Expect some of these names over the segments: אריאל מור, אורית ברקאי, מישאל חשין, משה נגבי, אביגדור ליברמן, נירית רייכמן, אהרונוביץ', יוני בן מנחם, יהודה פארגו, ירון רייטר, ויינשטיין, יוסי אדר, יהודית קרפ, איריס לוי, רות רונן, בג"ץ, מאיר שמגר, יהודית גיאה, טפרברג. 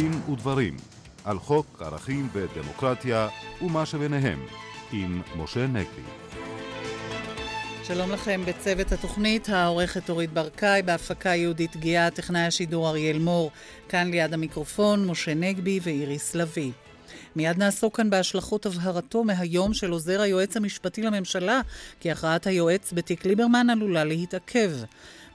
דין ודברים על חוק, ערכים ודמוקרטיה ומה שביניהם עם משה נגבי. שלום לכם בצוות התוכנית, העורכת אורית ברקאי, בהפקה יהודית גיאה, טכנאי השידור אריאל מור, כאן ליד המיקרופון משה נגבי ואיריס לוי. מיד נעסוק כאן בהשלכות הבהרתו מהיום של עוזר היועץ המשפטי לממשלה, כי הכרעת היועץ בתיק ליברמן עלולה להתעכב.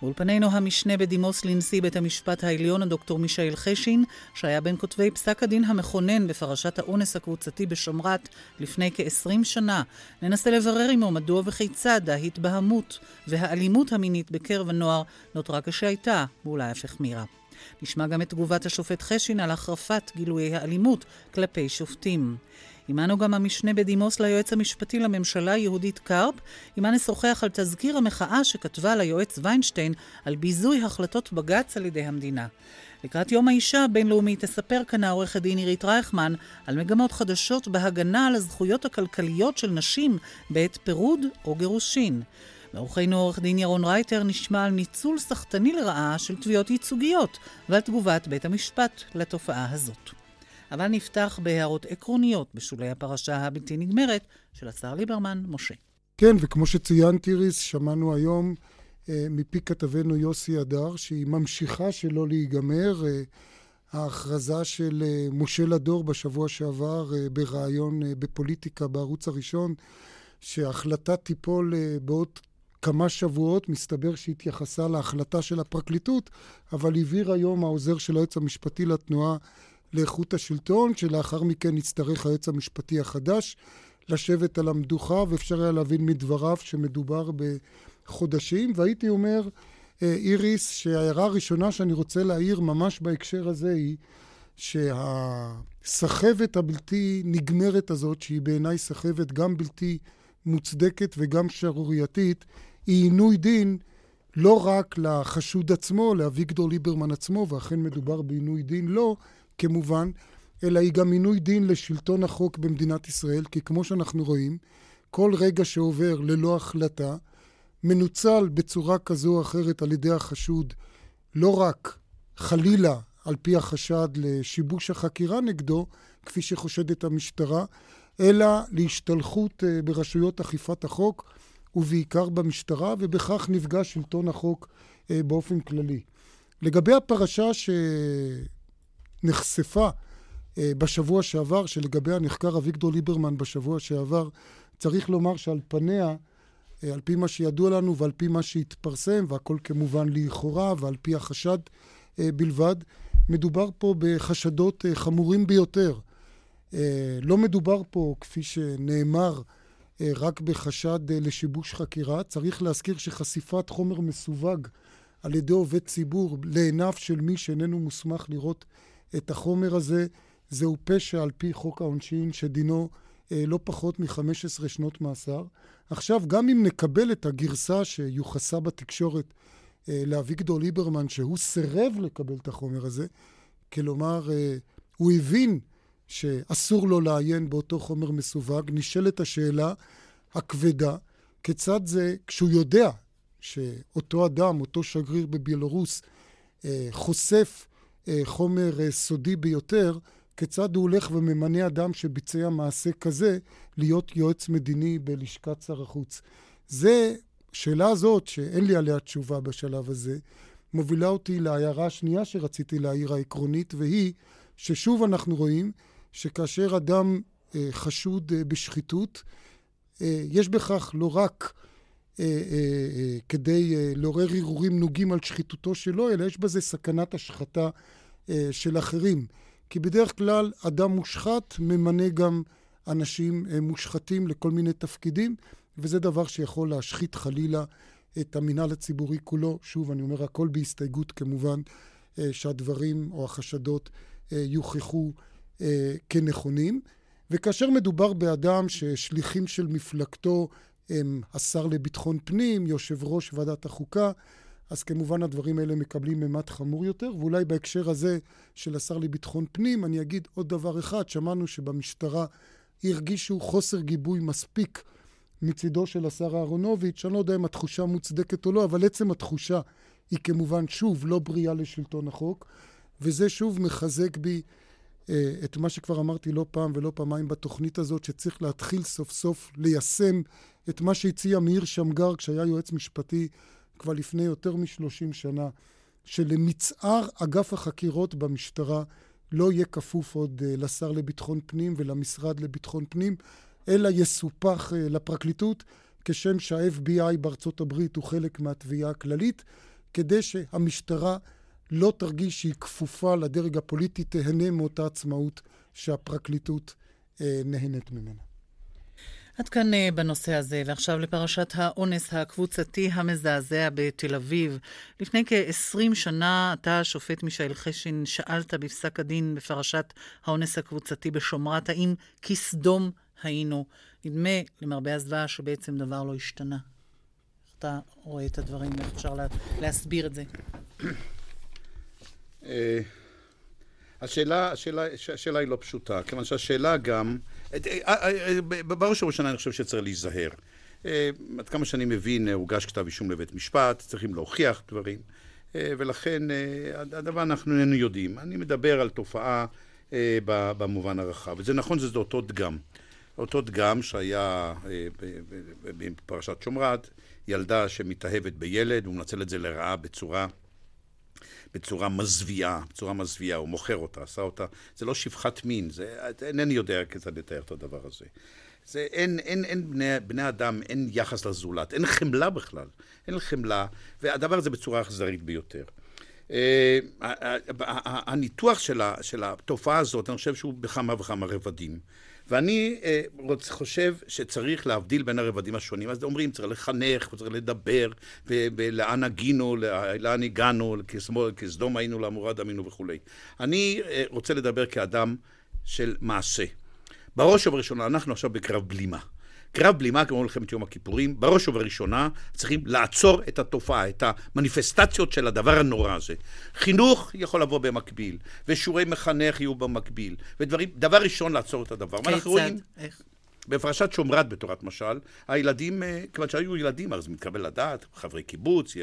באולפנינו המשנה בדימוס לנשיא בית המשפט העליון, הדוקטור מישאל חשין, שהיה בין כותבי פסק הדין המכונן בפרשת האונס הקבוצתי בשומרת לפני כ-20 שנה. ננסה לברר עמו מדוע וכיצד ההתבהמות והאלימות המינית בקרב הנוער נותרה כשהייתה, ואולי אף החמירה. נשמע גם את תגובת השופט חשין על החרפת גילויי האלימות כלפי שופטים. עימנו גם המשנה בדימוס ליועץ המשפטי לממשלה יהודית קרפ, עימה נשוחח על תזכיר המחאה שכתבה ליועץ ויינשטיין על ביזוי החלטות בג"ץ על ידי המדינה. לקראת יום האישה הבינלאומי תספר כאן העורכת דין נירית רייכמן על מגמות חדשות בהגנה על הזכויות הכלכליות של נשים בעת פירוד או גירושין. מאורחנו עורך דין ירון רייטר נשמע על ניצול סחטני לרעה של תביעות ייצוגיות ועל תגובת בית המשפט לתופעה הזאת. אבל נפתח בהערות עקרוניות בשולי הפרשה הבלתי נגמרת של השר ליברמן משה. כן, וכמו שציינתי ריס, שמענו היום מפי כתבנו יוסי אדר שהיא ממשיכה שלא להיגמר. ההכרזה של משה לדור בשבוע שעבר ברעיון בפוליטיקה בערוץ הראשון, שההחלטה תיפול בעוד כמה שבועות, מסתבר שהתייחסה להחלטה של הפרקליטות, אבל הבהיר היום העוזר של היועץ המשפטי לתנועה לאיכות השלטון, שלאחר מכן יצטרך היועץ המשפטי החדש לשבת על המדוכה, ואפשר היה להבין מדבריו שמדובר בחודשים. והייתי אומר, איריס, שההערה הראשונה שאני רוצה להעיר ממש בהקשר הזה היא, שהסחבת הבלתי נגמרת הזאת, שהיא בעיניי סחבת גם בלתי מוצדקת וגם שרורייתית, היא עינוי דין לא רק לחשוד עצמו, לאביגדור ליברמן עצמו, ואכן מדובר בעינוי דין לא, כמובן, אלא היא גם עינוי דין לשלטון החוק במדינת ישראל, כי כמו שאנחנו רואים, כל רגע שעובר ללא החלטה, מנוצל בצורה כזו או אחרת על ידי החשוד, לא רק חלילה, על פי החשד לשיבוש החקירה נגדו, כפי שחושדת המשטרה, אלא להשתלחות ברשויות אכיפת החוק, ובעיקר במשטרה, ובכך נפגע שלטון החוק באופן כללי. לגבי הפרשה שנחשפה בשבוע שעבר, שלגבי הנחקר אביגדור ליברמן בשבוע שעבר, צריך לומר שעל פניה, על פי מה שידוע לנו ועל פי מה שהתפרסם, והכל כמובן לכאורה ועל פי החשד בלבד, מדובר פה בחשדות חמורים ביותר. לא מדובר פה, כפי שנאמר, רק בחשד לשיבוש חקירה. צריך להזכיר שחשיפת חומר מסווג על ידי עובד ציבור לעיניו של מי שאיננו מוסמך לראות את החומר הזה, זהו פשע על פי חוק העונשין שדינו לא פחות מ-15 שנות מאסר. עכשיו, גם אם נקבל את הגרסה שיוחסה בתקשורת לאביגדור ליברמן, שהוא סירב לקבל את החומר הזה, כלומר, הוא הבין שאסור לו לעיין באותו חומר מסווג, נשאלת השאלה הכבדה, כיצד זה, כשהוא יודע שאותו אדם, אותו שגריר בבילורוס, חושף חומר סודי ביותר, כיצד הוא הולך וממנה אדם שביצע מעשה כזה, להיות יועץ מדיני בלשכת שר החוץ. זה השאלה הזאת, שאין לי עליה תשובה בשלב הזה, מובילה אותי להערה השנייה שרציתי להעיר העקרונית, והיא ששוב אנחנו רואים שכאשר אדם חשוד בשחיתות, יש בכך לא רק כדי לעורר ערעורים נוגעים על שחיתותו שלו, אלא יש בזה סכנת השחתה של אחרים. כי בדרך כלל אדם מושחת ממנה גם אנשים מושחתים לכל מיני תפקידים, וזה דבר שיכול להשחית חלילה את המינהל הציבורי כולו. שוב, אני אומר, הכל בהסתייגות כמובן שהדברים או החשדות יוכחו כנכונים. וכאשר מדובר באדם ששליחים של מפלגתו הם השר לביטחון פנים, יושב ראש ועדת החוקה, אז כמובן הדברים האלה מקבלים ממד חמור יותר. ואולי בהקשר הזה של השר לביטחון פנים, אני אגיד עוד דבר אחד, שמענו שבמשטרה הרגישו חוסר גיבוי מספיק מצידו של השר אהרונוביץ'. אני לא יודע אם התחושה מוצדקת או לא, אבל עצם התחושה היא כמובן שוב לא בריאה לשלטון החוק. וזה שוב מחזק בי את מה שכבר אמרתי לא פעם ולא פעמיים בתוכנית הזאת, שצריך להתחיל סוף סוף ליישם את מה שהציע מאיר שמגר כשהיה יועץ משפטי כבר לפני יותר מ-30 שנה, שלמצער אגף החקירות במשטרה לא יהיה כפוף עוד לשר לביטחון פנים ולמשרד לביטחון פנים, אלא יסופח לפרקליטות, כשם שה-FBI בארצות הברית הוא חלק מהתביעה הכללית, כדי שהמשטרה לא תרגיש שהיא כפופה לדרג הפוליטי, תהנה מאותה עצמאות שהפרקליטות נהנית ממנה. עד כאן בנושא הזה, ועכשיו לפרשת האונס הקבוצתי המזעזע בתל אביב. לפני כ-20 שנה, אתה, השופט מישאל חשין, שאלת בפסק הדין בפרשת האונס הקבוצתי בשומרת, האם כסדום היינו? נדמה למרבה הזוועה שבעצם דבר לא השתנה. אתה רואה את הדברים, איך אפשר להסביר את זה? השאלה היא לא פשוטה, כיוון שהשאלה גם, בראש ובראשונה אני חושב שצריך להיזהר. עד כמה שאני מבין, הוגש כתב אישום לבית משפט, צריכים להוכיח דברים, ולכן הדבר אנחנו איננו יודעים. אני מדבר על תופעה במובן הרחב, וזה נכון, זה אותו דגם. אותו דגם שהיה בפרשת שומרת, ילדה שמתאהבת בילד, הוא מנצל את זה לרעה בצורה מזוויעה, הוא מוכר אותה, עשה אותה, זה לא שפחת מין, אינני יודע כיצד לתאר את הדבר הזה. אין בני אדם, אין יחס לזולת, אין חמלה בכלל, אין חמלה, והדבר הזה בצורה אכזרית ביותר. הניתוח של התופעה הזאת, אני חושב שהוא בכמה וכמה רבדים, ואני חושב שצריך להבדיל בין הרבדים השונים. אז אומרים, צריך לחנך, צריך לדבר, ולאן הגינו, לאן הגענו, כסדום היינו, לעמורה דמינו וכו'. אני רוצה לדבר כאדם של מעשה. בראש ובראשונה, אנחנו עכשיו בקרב בלימה. קרב בלימה, כמו מלחמת יום הכיפורים, בראש ובראשונה צריכים לעצור את התופעה, את המניפסטציות של הדבר הנורא הזה. חינוך יכול לבוא במקביל, ושיעורי מחנך יהיו במקביל, ודבר ראשון לעצור את הדבר. מה אנחנו רואים? איך? בפרשת שומרת בתורת משל, הילדים, כיוון שהיו ילדים, אז מתקבל לדעת, חברי קיבוץ,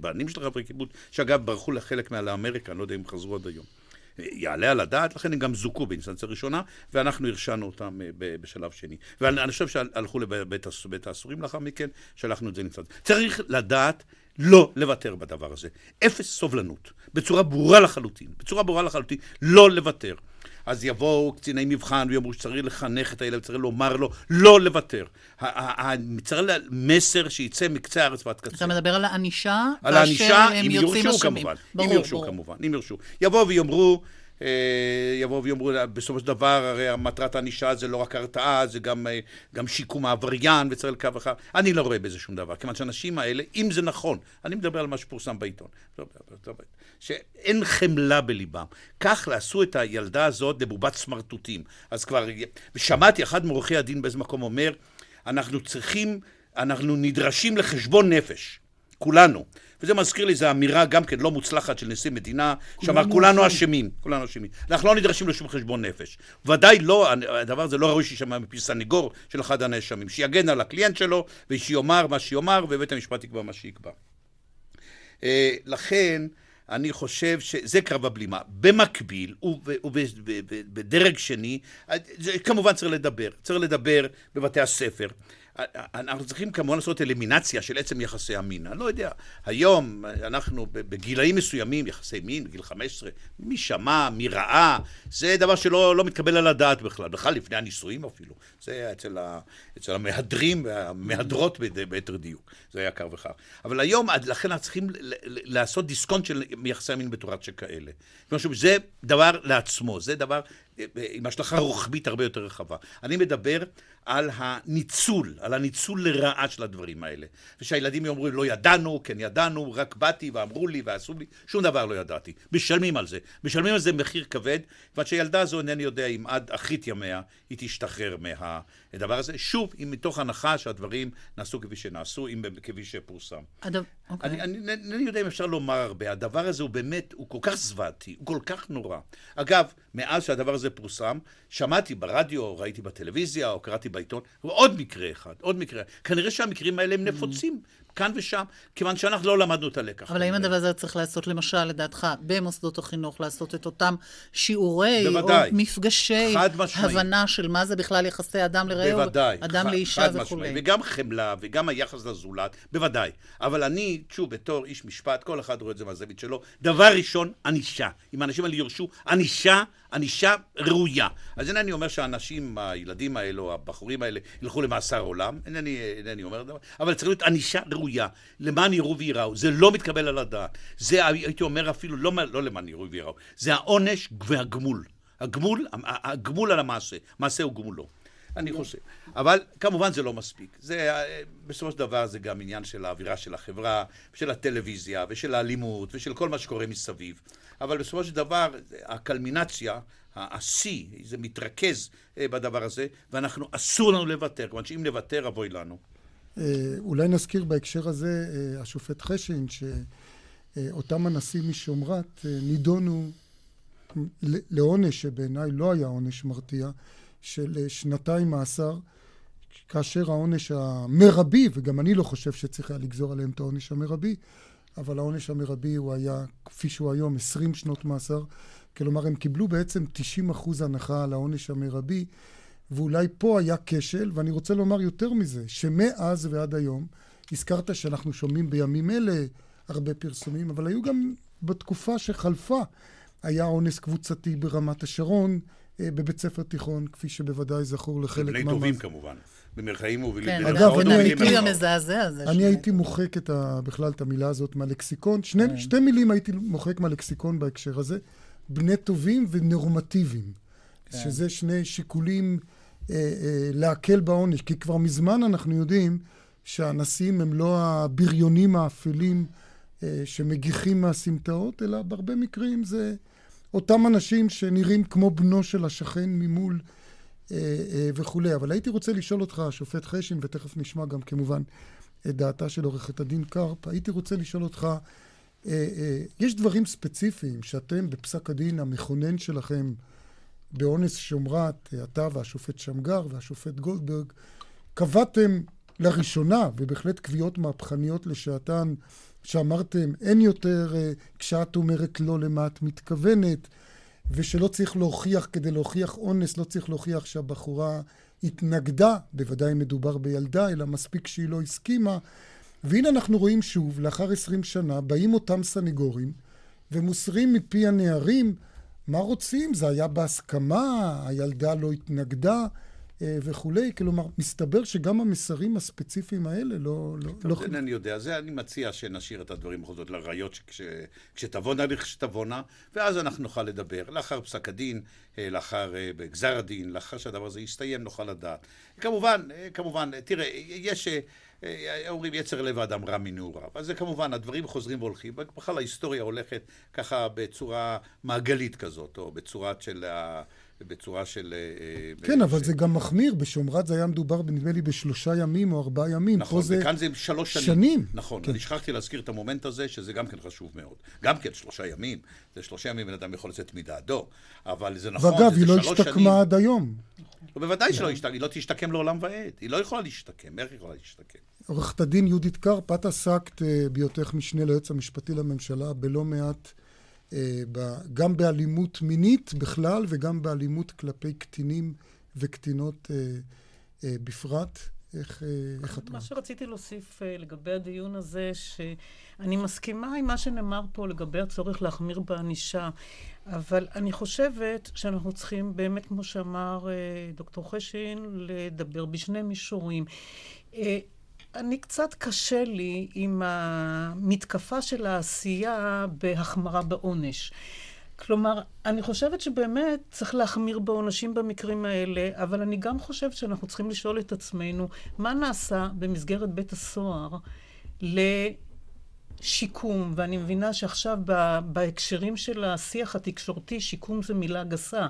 בנים של חברי קיבוץ, שאגב ברחו לחלק מעל האמריקה, אני לא יודע אם חזרו עד היום. יעלה על הדעת, לכן הם גם זוכו באינסטנציה ראשונה, ואנחנו הרשענו אותם בשלב שני. ואני חושב שהלכו לבית האסורים לאחר מכן, שלחנו את זה לאינסטנציה. צריך לדעת לא לוותר בדבר הזה. אפס סובלנות. בצורה ברורה לחלוטין. לא לוותר. אז יבואו קציני מבחן ויאמרו שצריך לחנך את הילד, צריך לומר לו, לא לוותר. צריך מסר שיצא מקצה הארץ ועד קצה. אתה מדבר על הענישה? על הענישה, אם יורשו כמובן. יבואו ויאמרו, בסופו של דבר, הרי מטרת הענישה זה לא רק הרתעה, זה גם שיקום העבריין וצריך לקו אחר. אני לא רואה בזה שום דבר, כיוון שהאנשים האלה, אם זה נכון, אני מדבר על מה שפורסם בעיתון, שאין חמלה בליבם. כך לעשו את הילדה הזאת לבובת סמרטוטים. אז כבר שמעתי אחד מעורכי הדין באיזה מקום אומר, אנחנו נדרשים לחשבון נפש. כולנו. וזה מזכיר לי, זו אמירה גם כן לא מוצלחת של נשיא מדינה, שאמר כולנו אשמים. אנחנו לא נדרשים לשום חשבון נפש. ודאי לא, הדבר הזה לא ראוי שישמע מפי סניגור של אחד הנאשמים, שיגן על הקליינט שלו, ושיומר מה שיומר, ובית המשפט יקבע מה שיקבע. לכן, אני חושב שזה קרב הבלימה. במקביל, ובדרג שני, כמובן צריך לדבר בבתי הספר, אנחנו צריכים כמובן לעשות אלמינציה של עצם יחסי המין. אני לא יודע, היום אנחנו בגילאים מסוימים, יחסי מין, בגיל 15, מי שמע, מי ראה, זה דבר שלא מתקבל על הדעת בכלל לפני הנישואים אפילו. זה אצל המהדרים והמהדרות ביתר דיוק, זה היה כך וכך. אבל היום, לכן אנחנו צריכים לעשות דיסקונט של יחסי המין בתורת שכאלה. זה דבר לעצמו, זה דבר עם השלכה רוחבית הרבה יותר רחבה. אני מדבר על הניצול, לרעה של הדברים האלה. ושהילדים אומרים, לא ידענו, כן ידענו, רק באתי ואמרו לי ועשו לי, שום דבר לא ידעתי. משלמים על זה מחיר כבד, ועד שהילדה הזו אינני יודע אם עד אחרית ימיה היא תשתחרר מהדבר הזה. שוב, אם מתוך הנחה שהדברים נעשו כפי שנעשו, כפי שפורסם. אני יודע אם אפשר לומר הרבה, הדבר הזה הוא באמת, הוא כל כך זוועתי, הוא כל כך נורא. אגב, מאז שהדבר הזה פורסם, שמעתי ברדיו, או ראיתי בטלוויזיה, או קראתי בעיתון, עוד מקרה אחד. כנראה שהמקרים האלה הם נפוצים. כאן ושם, כיוון שאנחנו לא למדנו את הלקח. אבל האם הדבר הזה צריך לעשות, למשל, לדעתך, במוסדות החינוך, לעשות את אותם שיעורי או מפגשי הבנה של מה זה בכלל יחסי אדם לרעהו, אדם לאישה וכו'. וגם חמלה, וגם היחס לזולת, בוודאי. אבל אני, שוב, בתור איש משפט, כל אחד רואה את זה מהזווית שלו, דבר ראשון, אנישה. אם האנשים האלה יורשו, אנישה ראויה. אז הנה אני אומר שהאנשים, הילדים האלו, הבחורים האלה, ילכו למאסר עולם. אינני אומר דבר. אבל צריך להיות אנישה ראויה. למען יראו ויראו. זה לא מתקבל על הדעת. זה, הייתי אומר אפילו, לא למען יראו ויראו. זה העונש והגמול. הגמול על המעשה. מעשה הוא גמולו. אני חושב. אבל כמובן זה לא מספיק. בסופו של דבר זה גם עניין של האווירה של החברה, של הטלוויזיה, ושל האלימות, ושל כל מה שקורה מסביב. אבל בסופו של דבר, הקלמינציה, העשי, זה מתרכז בדבר הזה, ואנחנו אסור לנו לוותר, כמובן שאם לוותר, אבוי לנו. אולי נזכיר בהקשר הזה, השופט חשין, שאותם אנשים משומרת נידונו לעונש, שבעיניי לא היה עונש מרתיע, של 2 מאסר, כאשר העונש המרבי, וגם אני לא חושב שצריך היה לגזור עליהם את העונש המרבי, אבל העונש המרבי הוא היה, כפי שהוא היום, 20 שנות מאסר, כלומר הם קיבלו בעצם 90% הנחה על העונש המרבי, ואולי פה היה כשל, ואני רוצה לומר יותר מזה, שמאז ועד היום, הזכרת שאנחנו שומעים בימים אלה הרבה פרסומים, אבל היו גם בתקופה שחלפה, היה אונס קבוצתי ברמת השרון, בבית ספר תיכון, כפי שבוודאי זכור לחלק ממש. בלי טובים כמובן, במרחאים ובלבלחאות. אגב, הביטוי המזעזע הזה. אני הייתי מוחק בכלל את המילה הזאת מהלקסיקון. 2 מילים הייתי מוחק מהלקסיקון בהקשר הזה. בני טובים ונורמטיביים. שזה 2 שיקולים להקל בעונש. כי כבר מזמן אנחנו יודעים שהאנשים הם לא הבריונים האפלים שמגיחים מהסמטאות, אלא בהרבה מקרים זה... אותם אנשים שנראים כמו בנו של השכן ממול וכולי. אבל הייתי רוצה לשאול אותך, השופט חשין, ותכף נשמע גם כמובן את דעתה של עורכת הדין קרפ, הייתי רוצה לשאול אותך, יש דברים ספציפיים שאתם בפסק הדין המכונן שלכם באונס שומרת, אתה והשופט שמגר והשופט גולדברג, קבעתם לראשונה, ובהחלט קביעות מהפכניות לשעתן, שאמרתם, אין יותר כשאת אומרת לא למה את מתכוונת, ושלא צריך להוכיח, כדי להוכיח אונס, לא צריך להוכיח שהבחורה התנגדה, בוודאי מדובר בילדה, אלא מספיק שהיא לא הסכימה. והנה אנחנו רואים שוב, לאחר 20 שנה, באים אותם סניגורים, ומוסרים מפי הנערים, מה רוצים? זה היה בהסכמה, הילדה לא התנגדה, וכולי, כלומר, מסתבר שגם המסרים הספציפיים האלה לא... אני יודע, זה אני מציע שנשאיר את הדברים חוזרות לראיות כשתבונה לכשתבונה, ואז אנחנו נוכל לדבר. לאחר פסק הדין, לאחר גזר הדין, לאחר שהדבר הזה יסתיים, נוכל לדעת. כמובן, תראה, יש... אומרים יצר לב האדם רע מנעוריו, אז זה כמובן הדברים חוזרים והולכים, בכלל ההיסטוריה הולכת ככה בצורה מעגלית כזאת, או בצורה של... כן, אבל זה גם מחמיר, בשומרת זה היה מדובר נדמה לי ב3 ימים או 4 ימים. נכון, וכאן זה 3 שנים. נכון, אני שכחתי להזכיר את המומנט הזה, שזה גם כן חשוב מאוד. גם כן 3 ימים, זה 3 ימים בן אדם יכול לצאת מדעתו, אבל זה נכון, זה 3 שנים. ואגב, היא לא השתקמה עד היום. בוודאי שלא השתקם, היא לא תשתקם לעולם ועד, היא לא יכולה להשתקם, איך היא יכולה להשתקם? עורכת הדין יהודית קרפ, את עסקת בהיותך משנה ליועץ המשפטי לממשלה בלא מעט, גם באלימות מינית בכלל וגם באלימות כלפי קטינים וקטינות בפרט. איך את רואה? מה שרציתי להוסיף לגבי הדיון הזה, שאני מסכימה עם מה שנאמר פה לגבי הצורך להחמיר בענישה, אבל אני חושבת שאנחנו צריכים באמת, כמו שאמר דוקטור חשין, לדבר בשני מישורים. אני קצת קשה לי עם המתקפה של העשייה בהחמרה בעונש. כלומר, אני חושבת שבאמת צריך להחמיר בעונשים במקרים האלה, אבל אני גם חושבת שאנחנו צריכים לשאול את עצמנו, מה נעשה במסגרת בית הסוהר לשיקום? ואני מבינה שעכשיו בהקשרים של השיח התקשורתי, שיקום זה מילה גסה.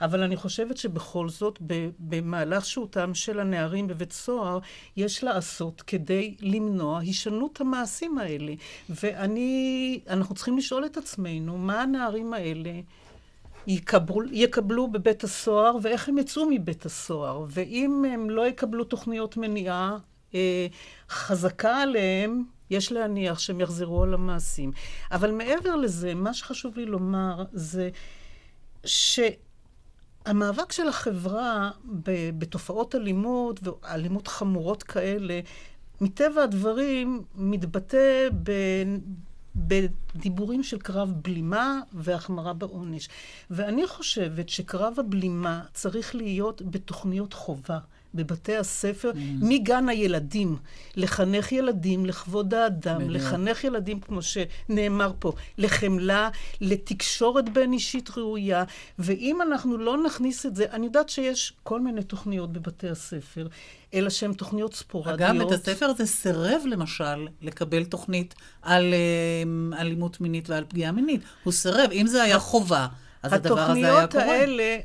אבל אני חושבת שבכל זאת, במהלך שהותם של הנערים בבית סוהר, יש לעשות כדי למנוע הישנות המעשים האלה. אנחנו צריכים לשאול את עצמנו, מה הנערים האלה יקבלו בבית הסוהר, ואיך הם יצאו מבית הסוהר. ואם הם לא יקבלו תוכניות מניעה, חזקה עליהם, יש להניח שהם יחזרו על המעשים. אבל מעבר לזה, מה שחשוב לי לומר זה שהמאבק של החברה בתופעות אלימות ואלימות חמורות כאלה, מטבע הדברים מתבטא בדיבורים של קרב בלימה והחמרה בעונש. ואני חושבת שקרב הבלימה צריך להיות בתוכניות חובה, בבתי הספר, מגן הילדים, לחנך ילדים, לכבוד האדם, לחנך ילדים, כמו שנאמר פה, לחמלה, לתקשורת בין אישית ראויה, ואם אנחנו לא נכניס את זה, אני יודעת שיש כל מיני תוכניות בבתי הספר, אלא שהן תוכניות ספורדיות. אגב, בית הספר הזה סירב, למשל, לקבל תוכנית על אלימות מינית ועל פגיעה מינית. הוא סירב, אם זה היה חובה, אז הדבר הזה היה קורה. התוכניות האלה...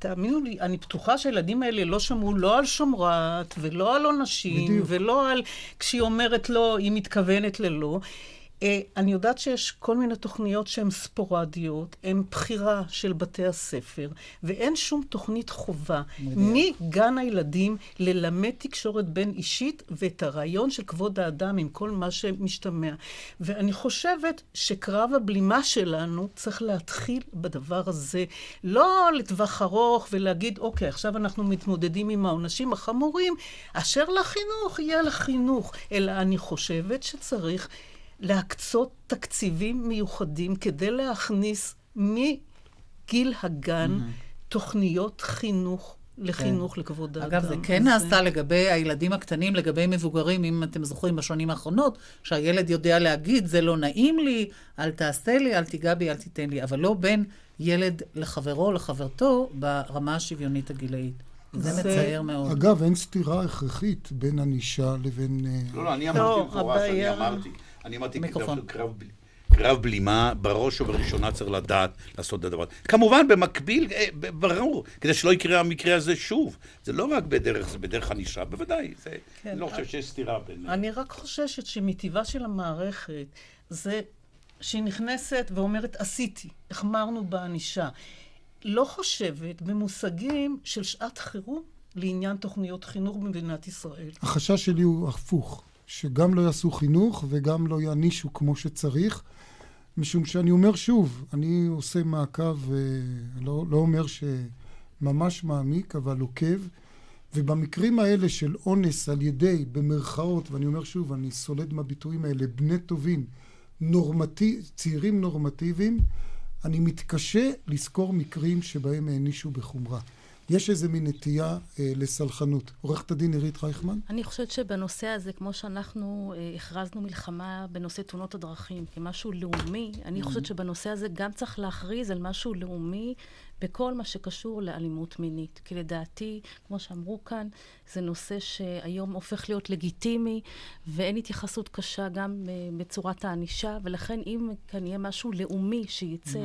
תאמינו לי, אני בטוחה שהילדים האלה לא שמעו לא על שומרת ולא על אנשים, בדיוק. ולא על כשהיא אומרת לא, היא מתכוונת ללא. אני יודעת שיש כל מיני תוכניות שהן ספורדיות, הן בחירה של בתי הספר, ואין שום תוכנית חובה מגן הילדים ללמד תקשורת בין אישית ואת הרעיון של כבוד האדם עם כל מה שמשתמע. ואני חושבת שקרב הבלימה שלנו צריך להתחיל בדבר הזה, לא לטווח ארוך ולהגיד, אוקיי, עכשיו אנחנו מתמודדים עם העונשים החמורים, אשר לחינוך יהיה לחינוך, אלא אני חושבת שצריך להקצות תקציבים מיוחדים כדי להכניס מגיל הגן תוכניות חינוך לחינוך כן. לכבוד האדם. אגב, זה כן נעשה לגבי הילדים הקטנים, לגבי מבוגרים, אם אתם זוכרים בשנים האחרונות, שהילד יודע להגיד, זה לא נעים לי, אל תעשה לי, אל תיגע בי, אל תיתן לי, אבל לא בין ילד לחברו, לחברתו, ברמה השוויונית הגילאית. זה מצער מאוד. אגב, אין סתירה הכרחית בין הנישה לבין... לא, אני אמרתי מפורש, אני אמרתי. אני אמרתי, קרב בלימה, בראש ובראשונה צריך לדעת לעשות את הדבר. כמובן, במקביל, ברור, כדי שלא יקרה המקרה הזה שוב. זה לא רק בדרך, זה בדרך הנישה, בוודאי. אני לא חושב שיש סתירה ביניהם. אני רק חוששת שמטבעה של המערכת, זה שהיא נכנסת ואומרת, עשיתי, החמרנו בענישה. לא חושבת במושגים של שעת חירום לעניין תוכניות חינוך במדינת ישראל. החשש שלי הוא הפוך. שגם לא יעשו חינוך וגם לא יענישו כמו שצריך, משום שאני אומר שוב, אני עושה מעקב, לא אומר שממש מעמיק, אבל עוקב, ובמקרים האלה של אונס על ידי, במרכאות, ואני אומר שוב, אני סולד מהביטויים האלה, בני טובים, צעירים נורמטיביים, אני מתקשה לזכור מקרים שבהם הענישו בחומרה. יש איזה מין נטייה לסלחנות. עורכת הדין נירית רייכמן? אני חושבת שבנושא הזה, כמו שאנחנו הכרזנו מלחמה בנושא תאונות הדרכים, כמשהו לאומי, אני חושבת שבנושא הזה גם צריך להכריז על משהו לאומי, בכל מה שקשור לאלימות מינית. כי לדעתי, כמו שאמרו כאן, זה נושא שהיום הופך להיות לגיטימי, ואין התייחסות קשה גם בצורת הענישה, ולכן אם כאן יהיה משהו לאומי שיצא,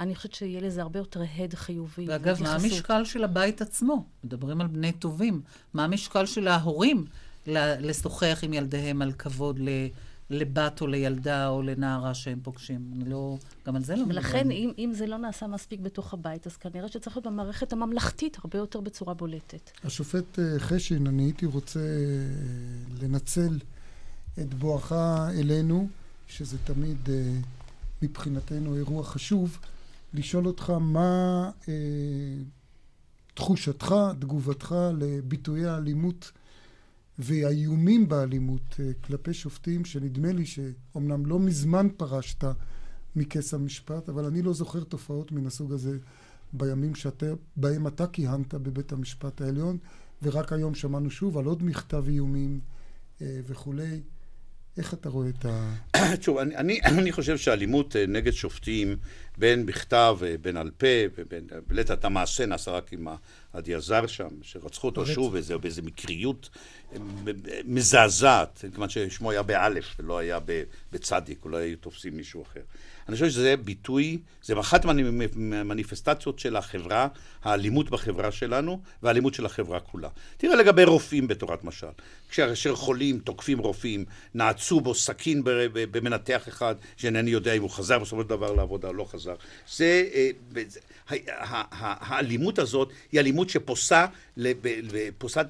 אני חושבת שיהיה לזה הרבה יותר הד חיובי. ואגב, מה המשקל של הבית עצמו? מדברים על בני טובים. מה המשקל של ההורים לשוחח עם ילדיהם על כבוד לבת או לילדה או לנערה שהם פוגשים? לא, גם על זה לא מדברים. ולכן, אם זה לא נעשה מספיק בתוך הבית, אז כנראה שצריך להיות במערכת הממלכתית הרבה יותר בצורה בולטת. השופט חשין, אני הייתי רוצה לנצל את בואך אלינו, שזה תמיד מבחינתנו אירוע חשוב, לשאול אותך מה תחושתך, תגובתך לביטויי האלימות והאיומים באלימות כלפי שופטים, שנדמה לי שאומנם לא מזמן פרשת מכס המשפט, אבל אני לא זוכר תופעות מן הסוג הזה בימים בהם אתה כיהנת בבית המשפט העליון, ורק היום שמענו שוב על עוד מכתב איומים וכולי. איך אתה רואה את ה... שוב, אני חושב שהאלימות נגד שופטים, בין בכתב, בין על פה, בלט אתה מעשה, נעשה רק עם הדיאזר שם, שרצחו אותו שוב, באיזו מקריות מזעזעת, כמעט ששמו היה באלף, ולא היה בצדיק, אולי היו תופסים מישהו אחר. אני חושב שזה ביטוי, זה אחת מהמניפסטציות של החברה, האלימות בחברה שלנו, והאלימות של החברה כולה. תראה לגבי רופאים בתורת משל. כאשר חולים, תוקפים רופאים, נעצו בו סכין במנתח אחד, שאינני יודע אם הוא חזר בסופו של דבר לעבודה או לא חזר. מוצלח. זה, האלימות הזאת היא אלימות שפוסה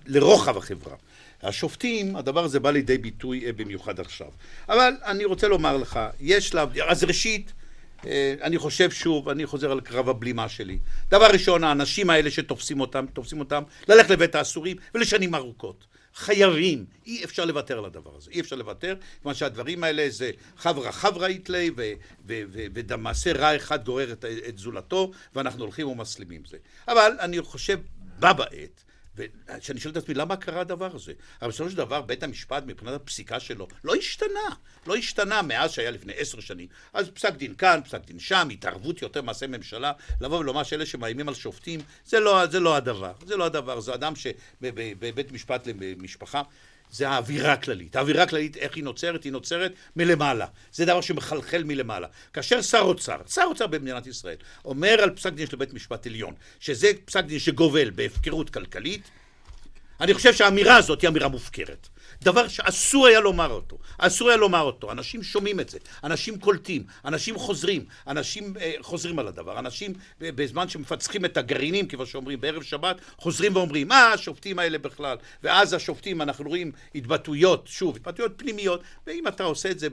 לרוחב החברה. השופטים, הדבר הזה בא לידי ביטוי במיוחד עכשיו. אבל אני רוצה לומר לך, יש לה... אז ראשית, אני חושב שוב, אני חוזר על קרב הבלימה שלי. דבר ראשון, האנשים האלה שתופסים אותם, ללכת לבית האסורים ולשנים ארוכות. חייבים, אי אפשר לוותר על הדבר הזה, אי אפשר לוותר, כיוון שהדברים האלה זה חברה יתלי, ודמעשה רע אחד גורר את זולתו, ואנחנו הולכים ומסלימים זה. אבל אני חושב בה בעת, שאני שואל את עצמי, למה קרה הדבר הזה? אבל בסופו של דבר, בית המשפט, מבחינת הפסיקה שלו, לא השתנה. לא השתנה מאז שהיה לפני 10 שנים. אז פסק דין כאן, פסק דין שם, התערבות יותר מעשה ממשלה, לבוא ולומר שאלה שמאיימים על שופטים, זה לא הדבר. זה אדם שבבית משפט למשפחה, זה האווירה הכללית. האווירה הכללית, איך היא נוצרת? היא נוצרת מלמעלה. זה דבר שמחלחל מלמעלה. כאשר שר אוצר במדינת ישראל, אומר על פסק דין של בית משפט עליון, שזה פסק דין שגובל בהפקרות כלכלית, אני חושב שהאמירה הזאת היא אמירה מופקרת. דבר שאסור היה לומר אותו. אנשים שומעים את זה. אנשים קולטים. אנשים חוזרים. אנשים חוזרים על הדבר. אנשים בזמן שמפצחים את הגרעינים, כבר שאומרים בערב שבת, חוזרים ואומרים, מה השופטים האלה בכלל? ואז השופטים, אנחנו רואים התבטאויות, שוב, התבטאויות פנימיות. ואם אתה עושה את זה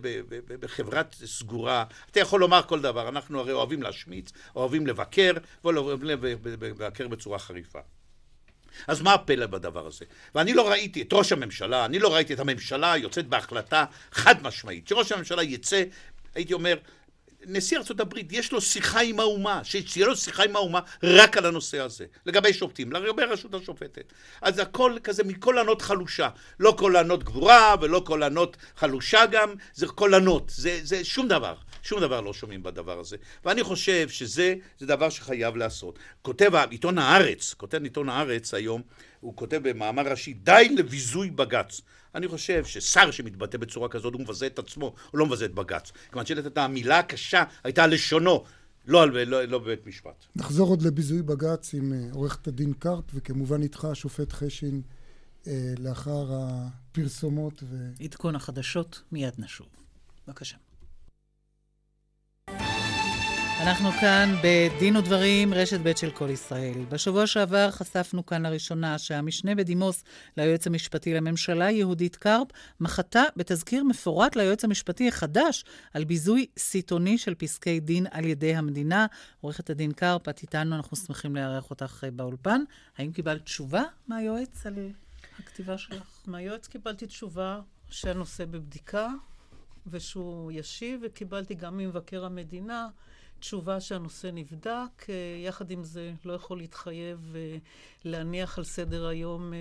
בחברת סגורה, אתה יכול לומר כל דבר. אנחנו הרי אוהבים להשמיץ, אוהבים לבקר, ולבקר בצורה חריפה. אז מה הפלא בדבר הזה? ואני לא ראיתי את ראש הממשלה, אני לא ראיתי את הממשלה יוצאת בהחלטה חד משמעית. שראש הממשלה יצא, הייתי אומר, נשיא ארצות הברית, יש לו שיחה עם האומה, שיהיה לו שיחה עם האומה רק על הנושא הזה, לגבי שופטים, לגבי הרשות השופטת. אז הכל כזה מקולנות חלושה, לא קולנות גבורה ולא קולנות חלושה גם, זה קולנות, זה שום דבר. שום דבר לא שומעים בדבר הזה. ואני חושב שזה דבר שחייב לעשות. כותב עיתון הארץ היום, הוא כותב במאמר ראשי, די לביזוי בגץ. אני חושב ששר שמתבטא בצורה כזאת, הוא מבזה את עצמו, הוא לא מבזה את בגץ. כיוון שלתת המילה הקשה הייתה על לשונו, לא בבית משפט. נחזור עוד לביזוי בגץ עם עורכת הדין קרפ, וכמובן איתך השופט חשין לאחר הפרסומות. עדכון החדשות, מיד נשוב. בבקשה. אנחנו כאן בדין ודברים, רשת בית של כל ישראל. בשבוע שעבר חשפנו כאן לראשונה שהמשנה בדימוס ליועץ המשפטי לממשלה, יהודית קרפ, מחתה בתזכיר מפורט ליועץ המשפטי החדש על ביזוי סיטוני של פסקי דין על ידי המדינה. עורכת הדין קרפ, את איתנו, אנחנו שמחים לארח אותך באולפן. האם קיבלת תשובה מהיועץ על הכתיבה שלך? מהיועץ קיבלתי תשובה שהנושא בבדיקה ושהוא ישיב, וקיבלתי גם ממבקר המדינה תשובה שהנושא נבדק, יחד עם זה לא יכול להתחייב להניח על סדר היום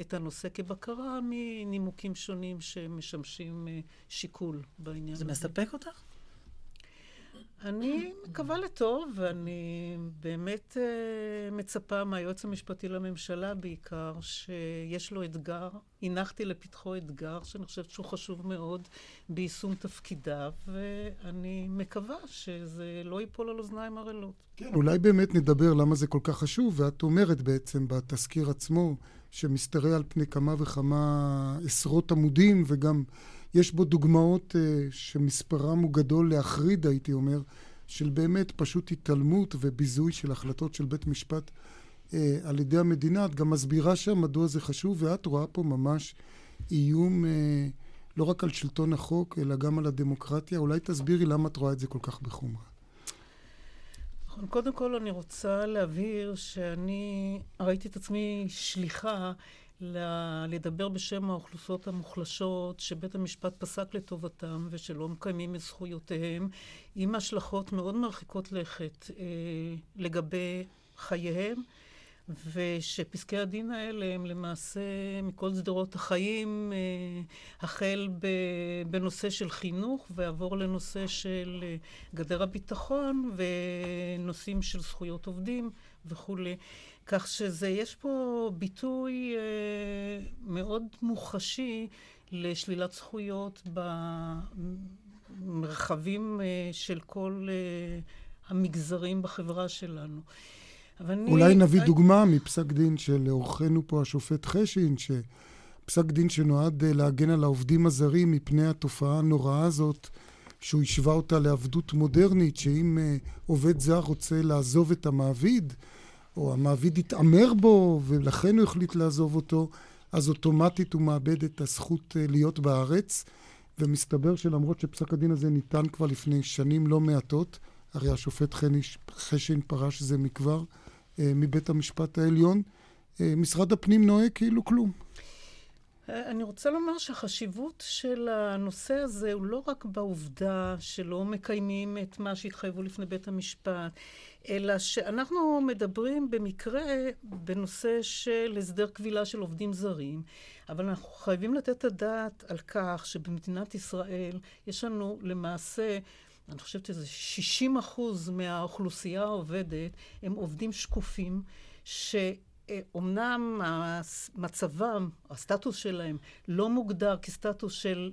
את הנושא כבקרה מנימוקים שונים שמשמשים שיקול בעניין הזה. זה מספק אותך? אני מקווה לטוב, ואני באמת מצפה מהיועץ המשפטי לממשלה בעיקר, שיש לו אתגר, הנחתי לפתחו אתגר, שאני חושבת שהוא חשוב מאוד ביישום תפקידיו, ואני מקווה שזה לא ייפול על אוזניים ערלות. כן, אולי באמת נדבר למה זה כל כך חשוב, ואת אומרת בעצם בתזכיר עצמו, שמסתרה על פני כמה וכמה עשרות עמודים, וגם יש בו דוגמאות שמספרם הוא גדול להחריד, הייתי אומר, של באמת פשוט התעלמות וביזוי של החלטות של בית משפט על ידי המדינה. את גם מסבירה שם מדוע זה חשוב, ואת רואה פה ממש איום לא רק על שלטון החוק, אלא גם על הדמוקרטיה. אולי תסבירי למה את רואה את זה כל כך בחומרה. קודם כל אני רוצה להבהיר שאני ראיתי את עצמי שליחה לדבר בשם האוכלוסיות המוחלשות שבית המשפט פסק לטובתם ושלא מקיימים את זכויותיהם, עם השלכות מאוד מרחיקות לכת לגבי חייהם, ושפסקי הדין האלה הם למעשה מכל סדרות החיים, החל בנושא של חינוך ועבור לנושא של גדר הביטחון ונושאים של זכויות עובדים וכו'. כך שזה, יש פה ביטוי מאוד מוחשי לשלילת זכויות במרחבים של כל המגזרים בחברה שלנו. אולי נביא דוגמה מפסק דין של אורחנו פה השופט חשין, שפסק דין שנועד להגן על העובדים הזרים מפני התופעה הנוראה הזאת שהוא השווה אותה לעבדות מודרנית, שאם עובד זר רוצה לעזוב את המעביד, או המעביד התאמר בו ולכן הוא החליט לעזוב אותו, אז אוטומטית הוא מאבד את הזכות להיות בארץ. ומסתבר שלמרות שפסק הדין הזה ניתן כבר לפני שנים לא מעטות, הרי השופט חשין פרש זה מכבר מבית המשפט העליון, משרד הפנים נוהג כאילו כלום. אני רוצה לומר שהחשיבות של הנושא הזה הוא לא רק בעובדה שלא מקיימים את מה שהתחייבו לפני בית המשפט, אלא שאנחנו מדברים במקרה בנושא של הסדר קבילה של עובדים זרים, אבל אנחנו חייבים לתת את הדעת על כך שבמדינת ישראל יש לנו למעשה, אני חושבת שזה 60% מהאוכלוסייה העובדת, הם עובדים שקופים ש... אמנם מצבם, הסטטוס שלהם, לא מוגדר כסטטוס של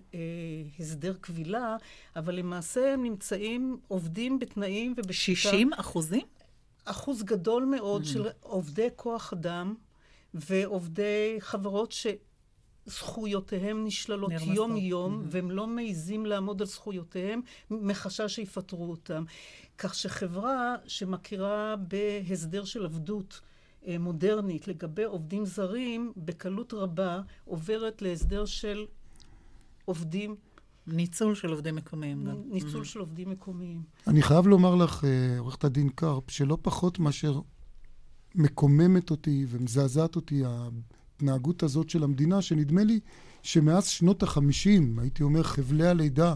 הסדר קבילה, אבל למעשה הם נמצאים, עובדים בתנאים ובשיטה... 60%? אחוז גדול מאוד של עובדי כוח אדם ועובדי חברות שזכויותיהם נשללות יום יום, והם לא מעיזים לעמוד על זכויותיהם מחשש שיפטרו אותם. כך שחברה שמכירה בהסדר של עבדות, מודרנית לגבי עובדים זרים בקלות רבה עוברת להסדר של עובדים ניצול של עובדים מקומיים גם ניצול של עובדים מקומיים. אני חייב לומר לך עורכת הדין קרפ שלא פחות מאשר מקוממת אותי ומזעזעת אותי ההתנהגות הזאת של המדינה, שנדמה לי שמאז שנות ה-50 הייתי אומר חבלי הלידה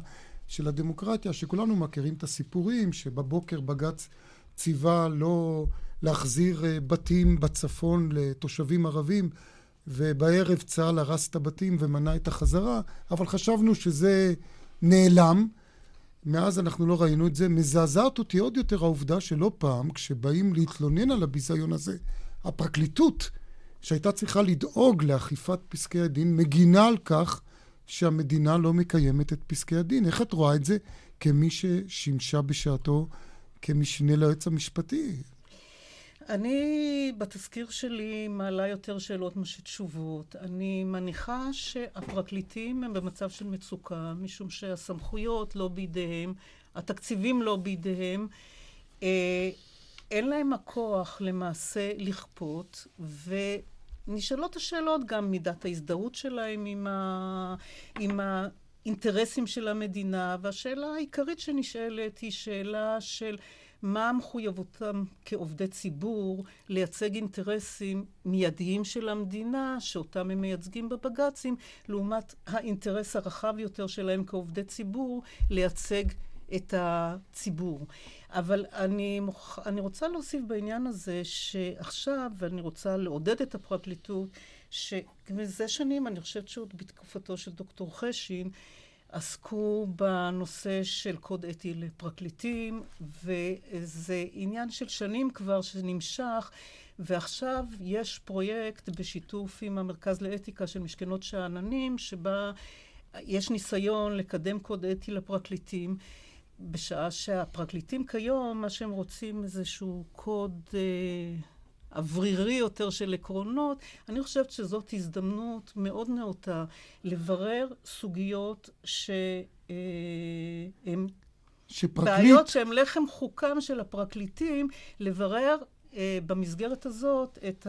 של הדמוקרטיה, שכולנו מכירים את הסיפורים שבבוקר בג"ץ ציווה לא להחזיר בתים בצפון לתושבים ערבים, ובערב צהל הרס את הבתים ומנע את החזרה, אבל חשבנו שזה נעלם. מאז אנחנו לא ראינו את זה. מזעזעת אותי עוד יותר העובדה שלא פעם, כשבאים להתלונן על הביזיון הזה, הפרקליטות, שהייתה צריכה לדאוג לאכיפת פסקי הדין, מגינה על כך שהמדינה לא מקיימת את פסקי הדין. איך את רואה את זה כמי ששימשה בשעתו כמשנה ליועץ המשפטי? אני בתזכיר שלי מעלה יותר שאלות משל תשובות. אני מניחה שהפרקליטים הם במצב של מצוקה, משום שהסמכויות לא בידיהם, התקציבים לא בידיהם, אין להם הכוח למעשה לכפות, ונשאלות השאלות גם מידת ההזדהות שלהם עם האינטרסים של המדינה, והשאלה העיקרית שנשאלת היא שאלה של... מה מחויבותם כעובדי ציבור לייצג אינטרסים מיידיים של המדינה, שאותם הם מייצגים בבג"צים, לעומת האינטרס הרחב יותר שלהם כעובדי ציבור, לייצג את הציבור. אבל אני רוצה להוסיף בעניין הזה שעכשיו, ואני רוצה לעודד את הפרקליטות, שמזה שנים, אני חושבת שעוד בתקופתו של דוקטור חשין, עסקו בנושא של קוד אתי לפרקליטים, וזה עניין של שנים כבר שנמשך, ועכשיו יש פרויקט בשיתוף עם המרכז לאתיקה של משכנות שאננים, שבה יש ניסיון לקדם קוד אתי לפרקליטים, בשעה שהפרקליטים כיום, מה שהם רוצים איזשהו קוד אוורירי יותר של עקרונות. אני חושבת שזאת הזדמנות מאוד נאותה לברר סוגיות שהן בעיות שהן לחם חוקם של הפרקליטים, לברר במסגרת הזאת את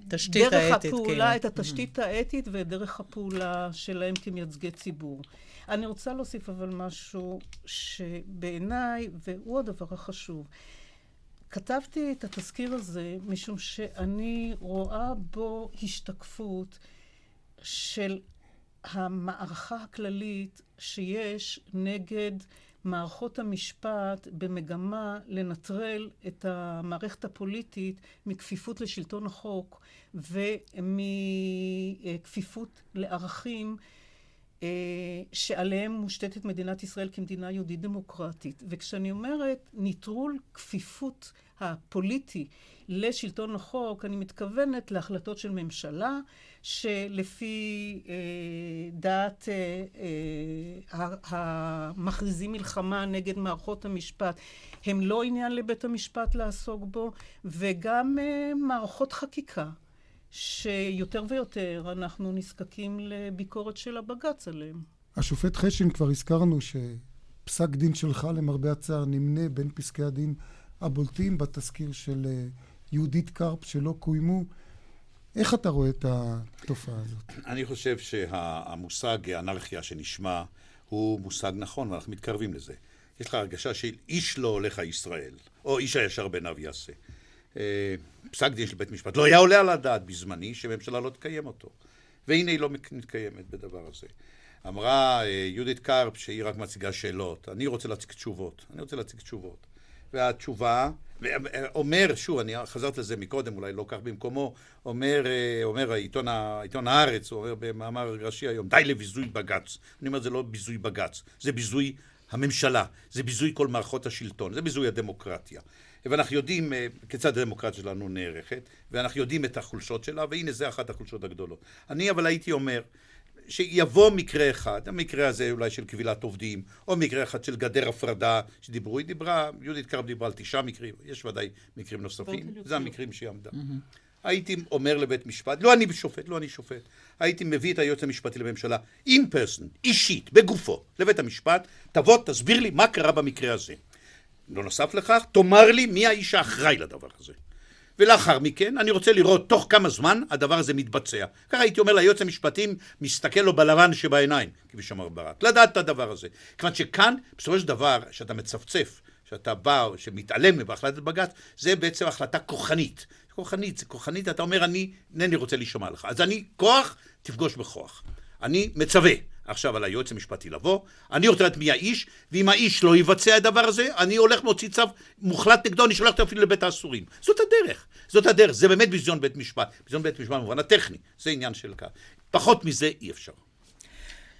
דרך האתית, הפעולה, כן. את התשתית האתית ודרך הפעולה שלהם כמייצגי ציבור. אני רוצה להוסיף אבל משהו שבעיניי, והוא הדבר החשוב, כתבתי את התזכיר הזה משום שאני רואה בו השתקפות של המערכה הכללית שיש נגד מערכות המשפט במגמה לנטרל את המערכת הפוליטית מכפיפות לשלטון החוק ומכפיפות לערכים שעליהם מושתתת מדינת ישראל כמדינה יהודית דמוקרטית. וכשאני אומרת נטרול כפיפות הפוליטי לשלטון החוק, אני מתכוונת להחלטות של ממשלה שלפי דעת המכריזים מלחמה נגד מערכות המשפט הם לא עניין לבית המשפט לעסוק בו, וגם מערכות חקיקה שיותר ויותר אנחנו נזקקים לביקורת של הבג"ץ עליהם. השופט חשין, כבר הזכרנו שפסק דין שלך למרבה הצער נמנה בין פסקי הדין הבולטים בתזכיר של יהודית קרפ שלא קוימו. איך אתה רואה את התופעה הזאת? אני חושב שהמושג האנרכיה שנשמע הוא מושג נכון, ואנחנו מתקרבים לזה. יש לך הרגשה שאיש לא הולך ישראל, או איש הישר בעיניו יעשה. פסק דין של בית משפט לא היה עולה על הדעת בזמני שממשלה לא תקיים אותו, והנה היא לא מתקיימת בדבר הזה. אמרה יהודית קרפ שהיא רק מציגה שאלות, אני רוצה להציג תשובות. והתשובה, אומר, שוב, אני חזרת לזה מקודם, אולי לא כך במקומו, אומר העיתון הארץ, הוא אומר במאמר ראשי היום, די לביזוי בגץ. אני אומר, זה לא ביזוי בגץ, זה ביזוי הממשלה, זה ביזוי כל מערכות השלטון, זה ביזוי הדמוקרטיה. ואנחנו יודעים כיצד הדמוקרטיה שלנו נערכת, ואנחנו יודעים את החולשות שלה, והנה זה אחת החולשות הגדולות. אני אבל הייתי אומר, שיבוא מקרה אחד, המקרה הזה אולי של קבילת עובדים, או מקרה אחד של גדר הפרדה שדיברו, יהודית קרפ דיברה על 9 מקרים, יש ודאי מקרים נוספים, זה המקרים שהיא עמדה. הייתי אומר לבית משפט, לא אני שופט, הייתי מביא את היועץ המשפטי לממשלה, in person, אישית, בגופו, לבית המשפט, תבוא, תסביר לי מה קרה במקרה הזה. לא נוסף לכך, תאמר לי מי האיש האחראי לדבר הזה. ולאחר מכן, אני רוצה לראות תוך כמה זמן הדבר הזה מתבצע. כך הייתי אומר ליועץ המשפטים, מסתכל לו בלבן שבעיניים, כפי שאמר ברק, לדעת את הדבר הזה. כיוון שכאן, בסופו של דבר, שאתה מצפצף, שאתה בא, שמתעלם בהחלטת בג"ץ, זה בעצם החלטה כוחנית. כוחנית, אתה אומר, אני רוצה לשמוע לך. אז אני כוח, תפגוש בכוח. אני מצווה. עכשיו על היועץ המשפטי לבוא, אני רוצה לדעת מי האיש, ואם האיש לא יבצע הדבר הזה, אני הולך להוציא צו מוחלט נגדו, אני שולח אותו אפילו לבית האסורים. זאת הדרך, זה באמת ביזיון בית משפט. ביזיון בית משפט במובן הטכני, זה עניין של כך. פחות מזה אי אפשר.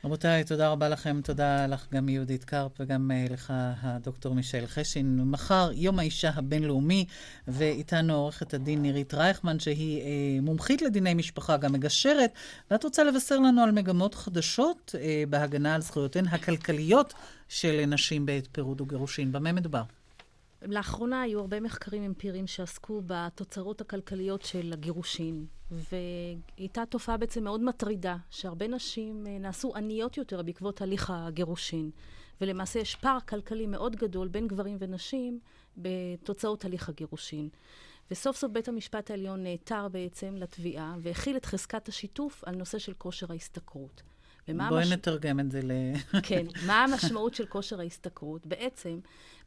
רבותיי, תודה רבה לכם, תודה לך גם יהודית קרפ וגם לך הדוקטור מישאל חשין. מחר יום האישה הבינלאומי, ואיתנו עורכת הדין נירית רייכמן, שהיא מומחית לדיני משפחה, גם מגשרת, ואת רוצה לבשר לנו על מגמות חדשות בהגנה על זכויותיהן הכלכליות של נשים בעת פירוד וגירושין. במה מדובר? לאחרונה היו הרבה מחקרים אמפיריים שעסקו בתוצרות הכלכליות של הגירושין, והייתה תופעה בעצם מאוד מטרידה, שהרבה נשים נעשו עניות יותר בעקבות הליך הגירושין, ולמעשה יש פער כלכלי מאוד גדול בין גברים ונשים בתוצאות הליך הגירושין. וסוף סוף בית המשפט העליון נעתר בעצם לתביעה, והכיל את חזקת השיתוף על נושא של כושר ההשתכרות. בואי נתרגם את זה ל... כן, מה המשמעות של כושר ההשתכרות? בעצם,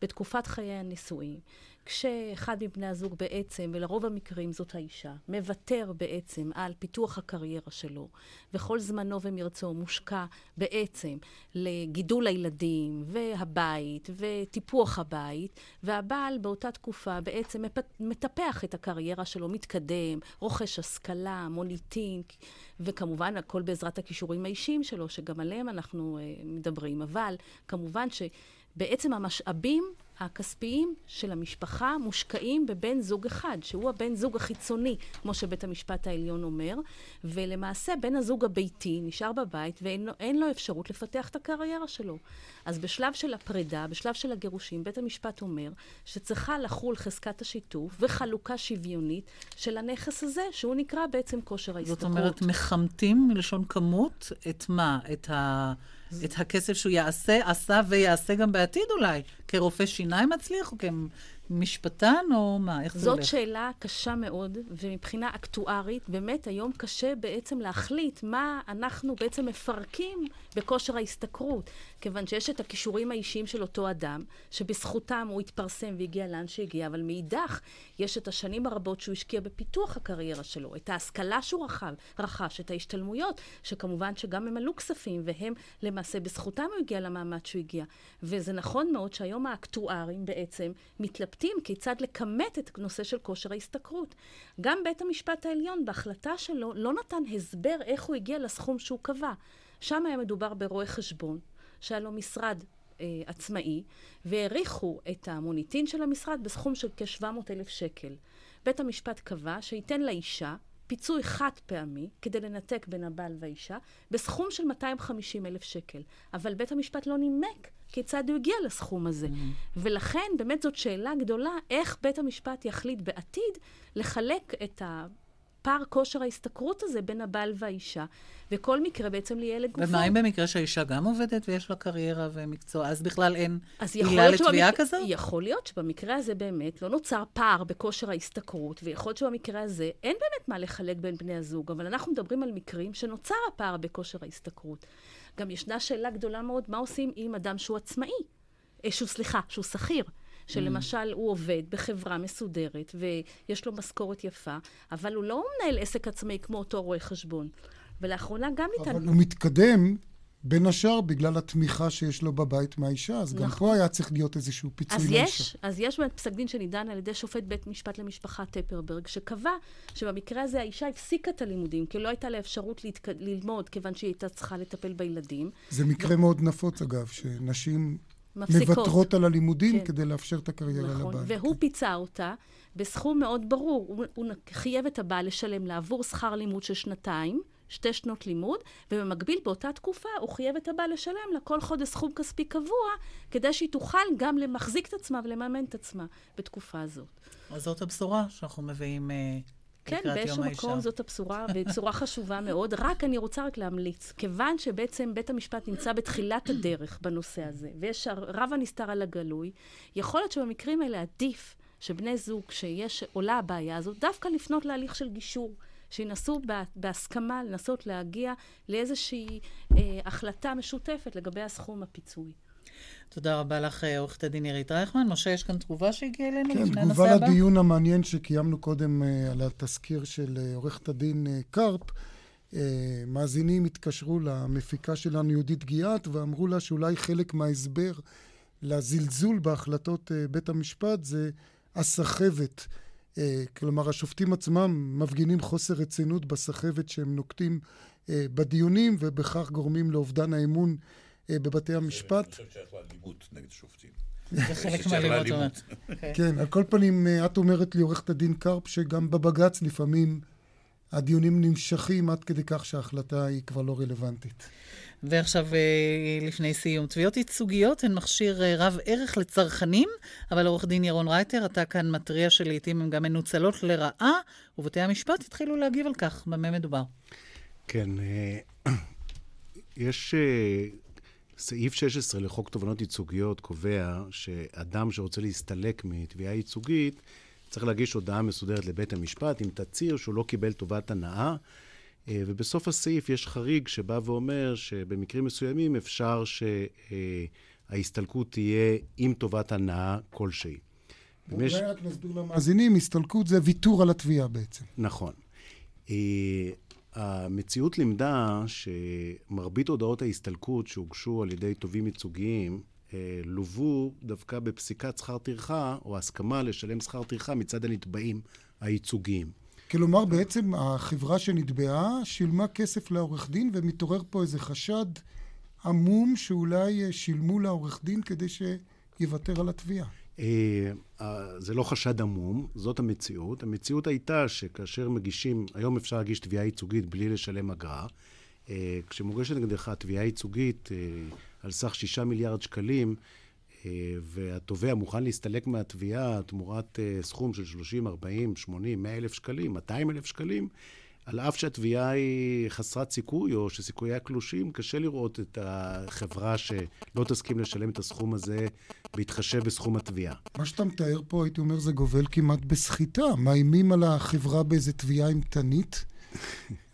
בתקופת חיי הנישואים, כשאחד מבני הזוג בעצם, ולרוב המקרים זאת האישה, מוותר בעצם על פיתוח הקריירה שלו, וכל זמנו ומרצו מושקע בעצם לגידול הילדים, והבית, וטיפוח הבית, והבעל באותה תקופה בעצם מטפח את הקריירה שלו, מתקדם, רוכש השכלה, מוניטין, וכמובן הכל בעזרת הכישורים האישיים שלו, שגם עליהם אנחנו מדברים, אבל כמובן שבעצם המשאבים הכספיים של המשפחה מושקעים בבן זוג אחד, שהוא הבן זוג החיצוני, כמו שבית המשפט העליון אומר, ולמעשה בן הזוג הביתי נשאר בבית ואין לו אפשרות לפתח את הקריירה שלו. אז בשלב של הפרידה, בשלב של הגירושים, בית המשפט אומר שצריכה לחול חזקת השיתוף וחלוקה שוויונית של הנכס הזה, שהוא נקרא בעצם כושר ההשתכרות. זאת אומרת, מחמתים מלשון כמות את מה? את הכסף שהוא עשה ויעשה גם בעתיד אולי, כרופא שיניים מצליח או כמשפטן או מה, איך זה הולך? זאת שאלה קשה מאוד, ומבחינה אקטוארית באמת היום קשה בעצם להחליט מה אנחנו בעצם מפרקים בכושר ההשתכרות, כיוון שיש את הכישורים האישיים של אותו אדם, שבזכותם הוא התפרסם והגיע לאן שהגיע, אבל מאידך יש את השנים הרבות שהוא השקיע בפיתוח הקריירה שלו, את ההשכלה שהוא רכש, את ההשתלמויות, שכמובן שגם הם עלו כספים, והם למעשה בזכותם הוא הגיע למעמד שהוא הגיע. וזה נכון מאוד שהיום האקטוארים בעצם מתלבטים כיצד לקמת את נושא של כושר ההשתכרות. גם בית המשפט העליון בהחלטה שלו לא נתן הסבר איך הוא הגיע לסכום שהוא קבע. שם היה מדובר ברואה חשבון, שהיה לו משרד עצמאי, והעריכו את המוניטין של המשרד בסכום של כ-700,000 שקל. בית המשפט קבע שייתן לאישה פיצוי חד פעמי, כדי לנתק בין הבעל והאישה, בסכום של 250,000 שקל. אבל בית המשפט לא נימק כיצד הוא הגיע לסכום הזה. ולכן, באמת זאת שאלה גדולה, איך בית המשפט יחליט בעתיד לחלק את הפער כושר ההסתכרות הזה בין הבעל והאישה. וכל מקרה בעצם לילד גופו. ומה אם במקרה שהאישה גם עובדת ויש לה קריירה ומקצוע, אז בכלל אין עילה לתביעה כזו? יכול להיות שבמקרה הזה באמת לא נוצר פער בכושר ההסתכרות, ויכול להיות שבמקרה הזה אין באמת מה לחלק בין בני הזוג, אבל אנחנו מדברים על מקרים שנוצר הפער בכושר ההסתכרות. גם ישנה שאלה גדולה מאוד, מה עושים עם אדם שהוא עצמאי? שהוא שכיר. שלמשל הוא עובד בחברה מסודרת, ויש לו משכורת יפה, אבל הוא לא מנהל עסק עצמאי כמו אותו רואה חשבון. ולאחרונה גם ניתן... אבל הוא מתקדם בין השאר בגלל התמיכה שיש לו בבית מהאישה, אז גם פה היה צריך להיות איזשהו פיצוי לאישה. אז יש פסק דין שנידן על ידי שופט בית משפט למשפחה טפרברג, שקבע שבמקרה הזה האישה הפסיקה את הלימודים, כי לא הייתה לה אפשרות ללמוד, כיוון שהיא הייתה צריכה לטפל בילדים. זה מקרה מאוד נפוץ, אגב, שנשים... מבטרות על הלימודים, כן. כדי לאפשר את הקריירה נכון. לבעל. והוא כן. פיצה אותה בסכום מאוד ברור. הוא חייב את הבעל לשלם לעבור שכר לימוד של שנתיים, 2 שנות לימוד, ובמקביל באותה תקופה הוא חייב את הבעל לשלם לה כל חודש סכום כספי קבוע, כדי שהיא תוכל גם למחזיק את עצמה ולממן את עצמה בתקופה הזאת. אז זאת הבשורה שאנחנו מביאים כן, באיזשהו מקום זאת הבשורה, בצורה חשובה מאוד. אני רוצה להמליץ, כיוון שבעצם בית המשפט נמצא בתחילת הדרך בנושא הזה, ויש רב הנסתר על הגלוי, יכול להיות שבמקרים האלה עדיף שבני זוג שעולה הבעיה הזאת, דווקא לפנות להליך של גישור, שינסו בהסכמה לנסות להגיע לאיזושהי החלטה משותפת לגבי הסכום הפיצוי. תודה רבה לך, עורכת הדין נירית רייכמן. משה, יש כאן תגובה שהגיעה אלינו? כן, תגובה לדיון המעניין שקיימנו קודם על התזכיר של עורכת הדין קרפ. מאזינים התקשרו למפיקה שלנו יהודית גיאה, ואמרו לה שאולי חלק מההסבר לזלזול בהחלטות בית המשפט זה הסחבת. כלומר, השופטים עצמם מפגינים חוסר רצינות בסחבת שהם נוקטים בדיונים, ובכך גורמים לאובדן האמון בבתי המשפט. אני חושב שייך לאלימות נגד שופטים. זה חלק מהאלימות. כן, על כל פנים, את אומרת לי, עורכת הדין קרפ, שגם בבג"ץ לפעמים הדיונים נמשכים עד כדי כך שההחלטה היא כבר לא רלוונטית. ועכשיו, לפני סיום, תביעות ייצוגיות הן מכשיר רב ערך לצרכנים, אבל עורך דין ירון רייטר, אתה כאן מטריע שלעיתים הן גם מנוצלות לרעה, ובתי המשפט התחילו להגיב על כך, במה מדובר. כן, יש... סעיף 16 לחוק תובנות ייצוגיות קובע שאדם שרוצה להסתלק מתביעה ייצוגית צריך להגיש הודעה מסודרת לבית המשפט עם תצהיר שהוא לא קיבל טובת הנאה, ובסוף הסעיף יש חריג שבא ואומר שבמקרים מסוימים אפשר שההסתלקות תהיה עם טובת הנאה כלשהי. אולי רק נסביר למאזינים, הסתלקות זה ויתור על התביעה בעצם. נכון. המציאות לימדה שמרבית הודעות ההסתלקות שהוגשו על ידי תובעים ייצוגיים לובו דווקא בפסיקת שכר טרחה או הסכמה לשלם שכר טרחה מצד הנתבעים הייצוגיים. כלומר בעצם החברה שנתבעה שילמה כסף לעורך דין, ומתעורר פה איזה חשד עמום שאולי שילמו לעורך דין כדי שיוותר על התביעה. זה לא חשד עמום, זאת המציאות. המציאות הייתה שכאשר מגישים, היום אפשר להגיש תביעה ייצוגית בלי לשלם אגרה. כשמוגשת נגדך תביעה ייצוגית על סך 6 מיליארד שקלים, והתובע מוכן להסתלק מהתביעה תמורת סכום של 30, 40, 80, 100 אלף שקלים, 200 אלף שקלים, על אף שהתביעה היא חסרת סיכוי או שסיכוייה קלושים, קשה לראות את החברה שלא תסכים לשלם את הסכום הזה בהתחשב בסכום התביעה. מה שאתה מתאר פה, הייתי אומר, זה גובל כמעט בסחיטה. מאיימים על החברה באיזו תביעה אימתנית,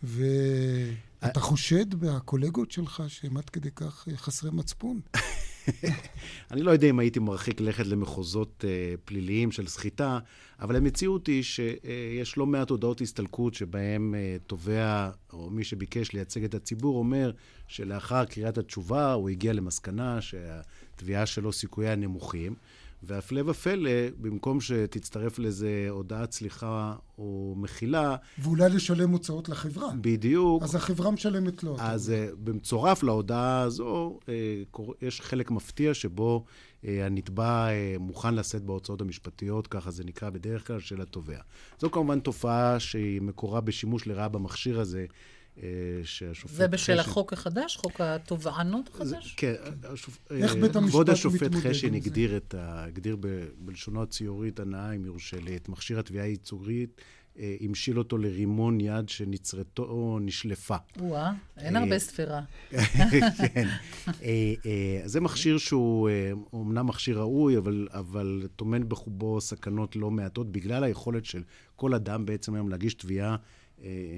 ואתה חושד בקולגות שלך שהם עד כדי כך חסרי מצפון. אני לא יודע אם הייתי מרחיק לכת למחוזות פליליים של סחיטה, אבל המציאות היא שיש לא מעט הודעות הסתלקות שבהם תובע או מי שביקש לייצג את הציבור אומר שלאחר קריאת התשובה הוא הגיע למסקנה שהתביעה שלו סיכוייה נמוכים, והפלא ופלא, במקום שתצטרף לזה הודעת סליחה או מחילה... ואולי לשלם הוצאות לחברה. בדיוק. אז החברה משלמת לו. אז במצורף להודעה הזו, יש חלק מפתיע שבו הנתבע מוכן לשאת בהוצאות המשפטיות, ככה זה נקרא בדרך כלל, של התובע. זו כמובן תופעה שהיא מקורה בשימוש לרעה במכשיר הזה, שהשופט... זה בשל החוק החדש? חוק התובענות החדש? כן. כבוד השופט חשין הגדיר בלשונו הציורית הנאה, אם יורשה לי, את מכשיר התביעה הייצוגית, המשיל אותו לרימון יד שנצרתו או נשלפה. וואה, אין הרבה ספירה. כן. זה מכשיר שהוא אומנם מכשיר ראוי, אבל טומן בחובו סכנות לא מעטות, בגלל היכולת של כל אדם בעצם היום להגיש תביעה,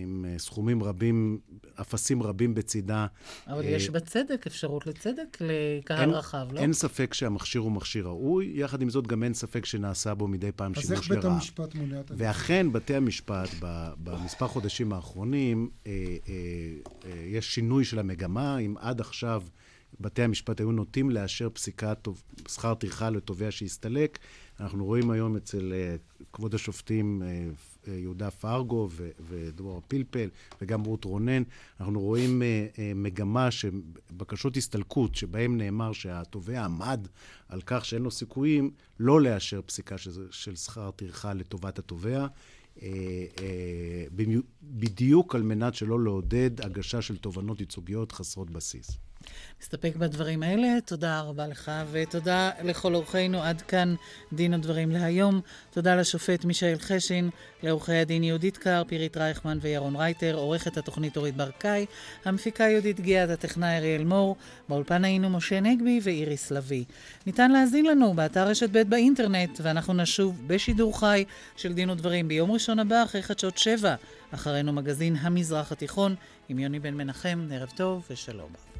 עם סכומים רבים, אפסים רבים בצידה. אבל יש בצדק, אפשרות לצדק לקהל רחב, לא? אין ספק שהמכשיר הוא מכשיר ראוי, יחד עם זאת גם אין ספק שנעשה בו מדי פעם שימוש לרעה. אז איך בית המשפט מונע את זה? ואכן, בתי המשפט, במספר חודשים האחרונים, יש שינוי של המגמה, אם עד עכשיו בתי המשפט היו נוטים לאשר פסיקת שכר טרחה לתובע שהסתלק, אנחנו רואים היום אצל כבוד השופטים יהודה פארגו ודואר פלפל וגם רות רונן, אנחנו רואים מגמה שבקשות הסתלקות שבהם נאמר שהתובע עמד על כך שאין לו סיכויים, לא לאשר פסיקה של שכר טרחה לטובת התובע, בדיוק על מנת שלא לעודד הגשה של תובנות ייצוגיות חסרות בסיס. נסתפק בדברים האלה, תודה רבה לך ותודה לכל אורחינו. עד כאן דין הדברים להיום. תודה לשופט מישאל חשין, לאורחי הדין יהודית קרפ, נירית רייכמן וירון רייטר, עורכת התוכנית אורית ברקאי, המפיקה יהודית גיאה, הטכנאי אריאל מור, באולפן היינו משה נגבי ואיריס לוי. ניתן להזין לנו באתר רשת ב' באינטרנט, ואנחנו נשוב בשידור חי של דין ודברים ביום ראשון הבא אחרי חדשות 7, אחרינו מגזין המזרח התיכון עם יוני בן מנחם. ערב טוב ושלום.